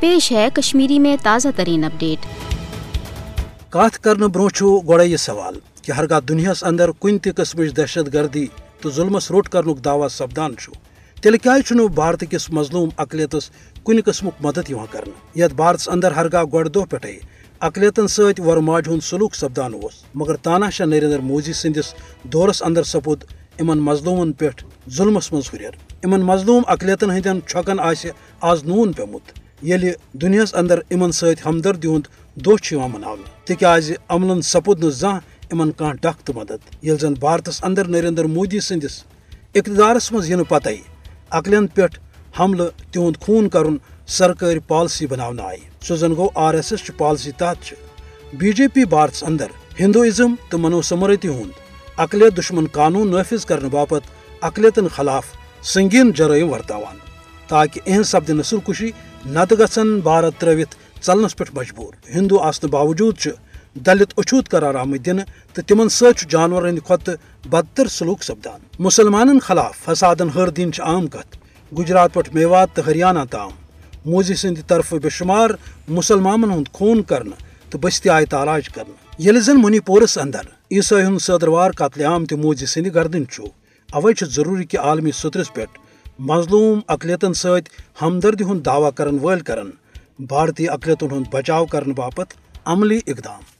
پیش ہے کشمیری میں تازہ ترین اپڈیٹ۔ کات کرنے برو چھو گوڑے یہ سوال کہ ہرگاہ دنیاس اندر کن تہ قسمچ دہشت گردی تو ظلمس روٹ کرنک دعویٰ سپدان تیل کیا بھارت کس مظلوم اقلیتس کن قسم مدد کرنے یت بھارتس اندر ہرگاہ گوڑ دہ پٹھے اقلیتن ست ورماج ہند سلوک سپدان مگر تانا شاہ نریندر مودی سندس دورس اندر سپود امن مظلومن پہ ظلمس مز ہریر امن مظلوم اقلیتن ہندین چھکن آز نون پیمت یل دنیاس اندر امن ست ہمدردی ہند دہ منانے تاز عمل سپود نہ امن کان ڈک تو مدد یل زن بھارتس اندر نریندر مودی سندس اقتدارس مز یہ پتہ عقلن پہ حملہ تہد خون کرن سرکاری پالسی بنانے آئی سو زن گو آر ایس ایس پالسی تحت بی جے پی بھارتس اندر ہندوازم تو منوسمرتی ہند اقلیت دشمن قانون نافذ کرنے باپت اقلیتن خلاف سنگین جرائم ورتوان تاکہ اہز سپد نسل کشی نت گھن بھارت تروت چلنس پہ مجبور ہندو آسن باوجود دلت اچھوت قرار آمت دن تو تمن ست جانور ہند کھت بدتر سلوک سپدان مسلمانن خلاف فسادن ہر دن عام کت گجرات پہ میوات تو ہریانہ تام مودی سند طرف بے شمار مسلمانن ہند خون کرنے تو بستی آئے تاراج کرنے یل زن منی پورس اندر عیسائی ہند صدروار قتل عام تو مودی سند گردن اوے ضروری کہ عالمی صدرس پہ مظلوم اقلیتن ست ہمدردی ہند دعویٰ کرن ول کرن بھارتی اقلیتن ہند بچاؤ کرنے باپت عملی اقدام۔